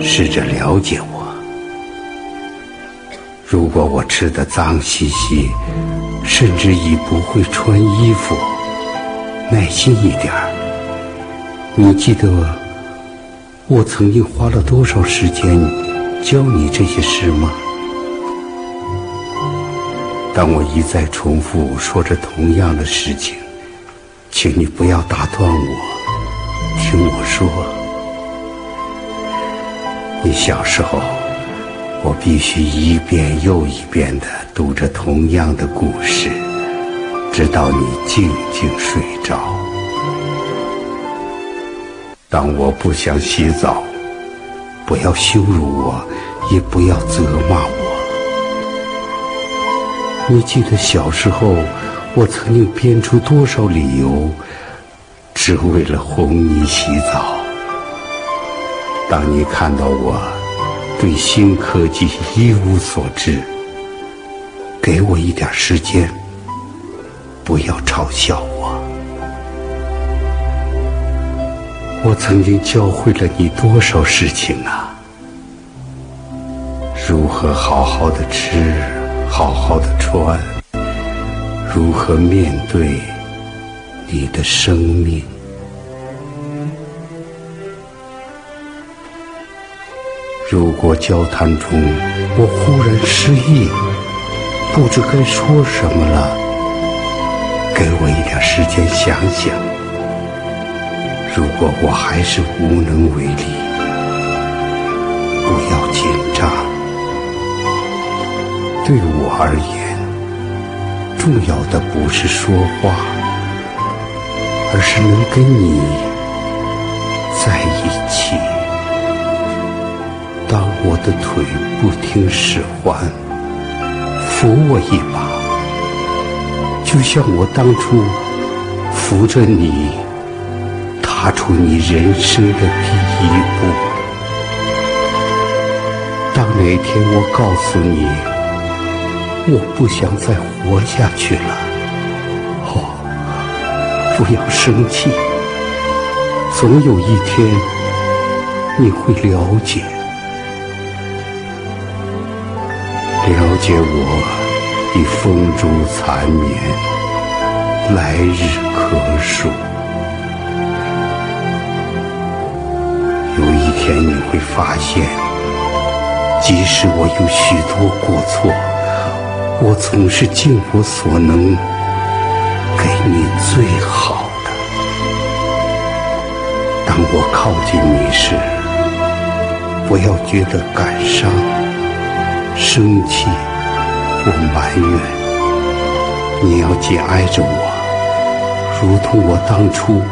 试着了解我。如果我吃得脏兮兮，甚至已不会穿衣服，耐心一点儿。你记得我曾经花了多少时间教你这些事吗？当我一再重复说着同样的事情，请你不要打断我，听我说。你小时候，我必须一遍又一遍地读着同样的故事，直到你静静睡着。当我不想洗澡，不要羞辱我，也不要责骂我。你记得小时候，我曾经编出多少理由，只为了哄你洗澡。当你看到我对新科技一无所知，给我一点时间，不要嘲笑我。我曾经教会了你多少事情啊！如何好好的吃，好好的穿。如何面对你的生命？如果交谈中我忽然失忆，不知该说什么了，给我一点时间想想。如果我还是无能为力，不要紧张。对我而言，重要的不是说话，而是能跟你在一起。当我的腿不听使唤，扶我一把，就像我当初扶着你踏出你人生的第一步。当哪天我告诉你我不想再活下去了，哦，不要生气，总有一天你会了解我已风烛残年，来日可数。有一天你会发现，即使我有许多过错，我总是尽我所能给你最好的。当我靠近你时，不要觉得感伤、生气或埋怨，你要紧挨着我，如同我当初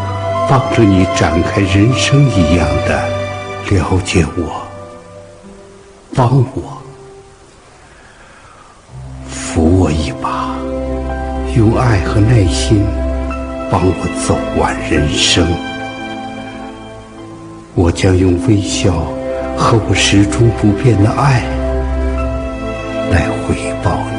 帮着你展开人生一样的了解我、帮我。扶我一把，用爱和耐心帮我走完人生。我将用微笑和我始终不变的爱来回报你。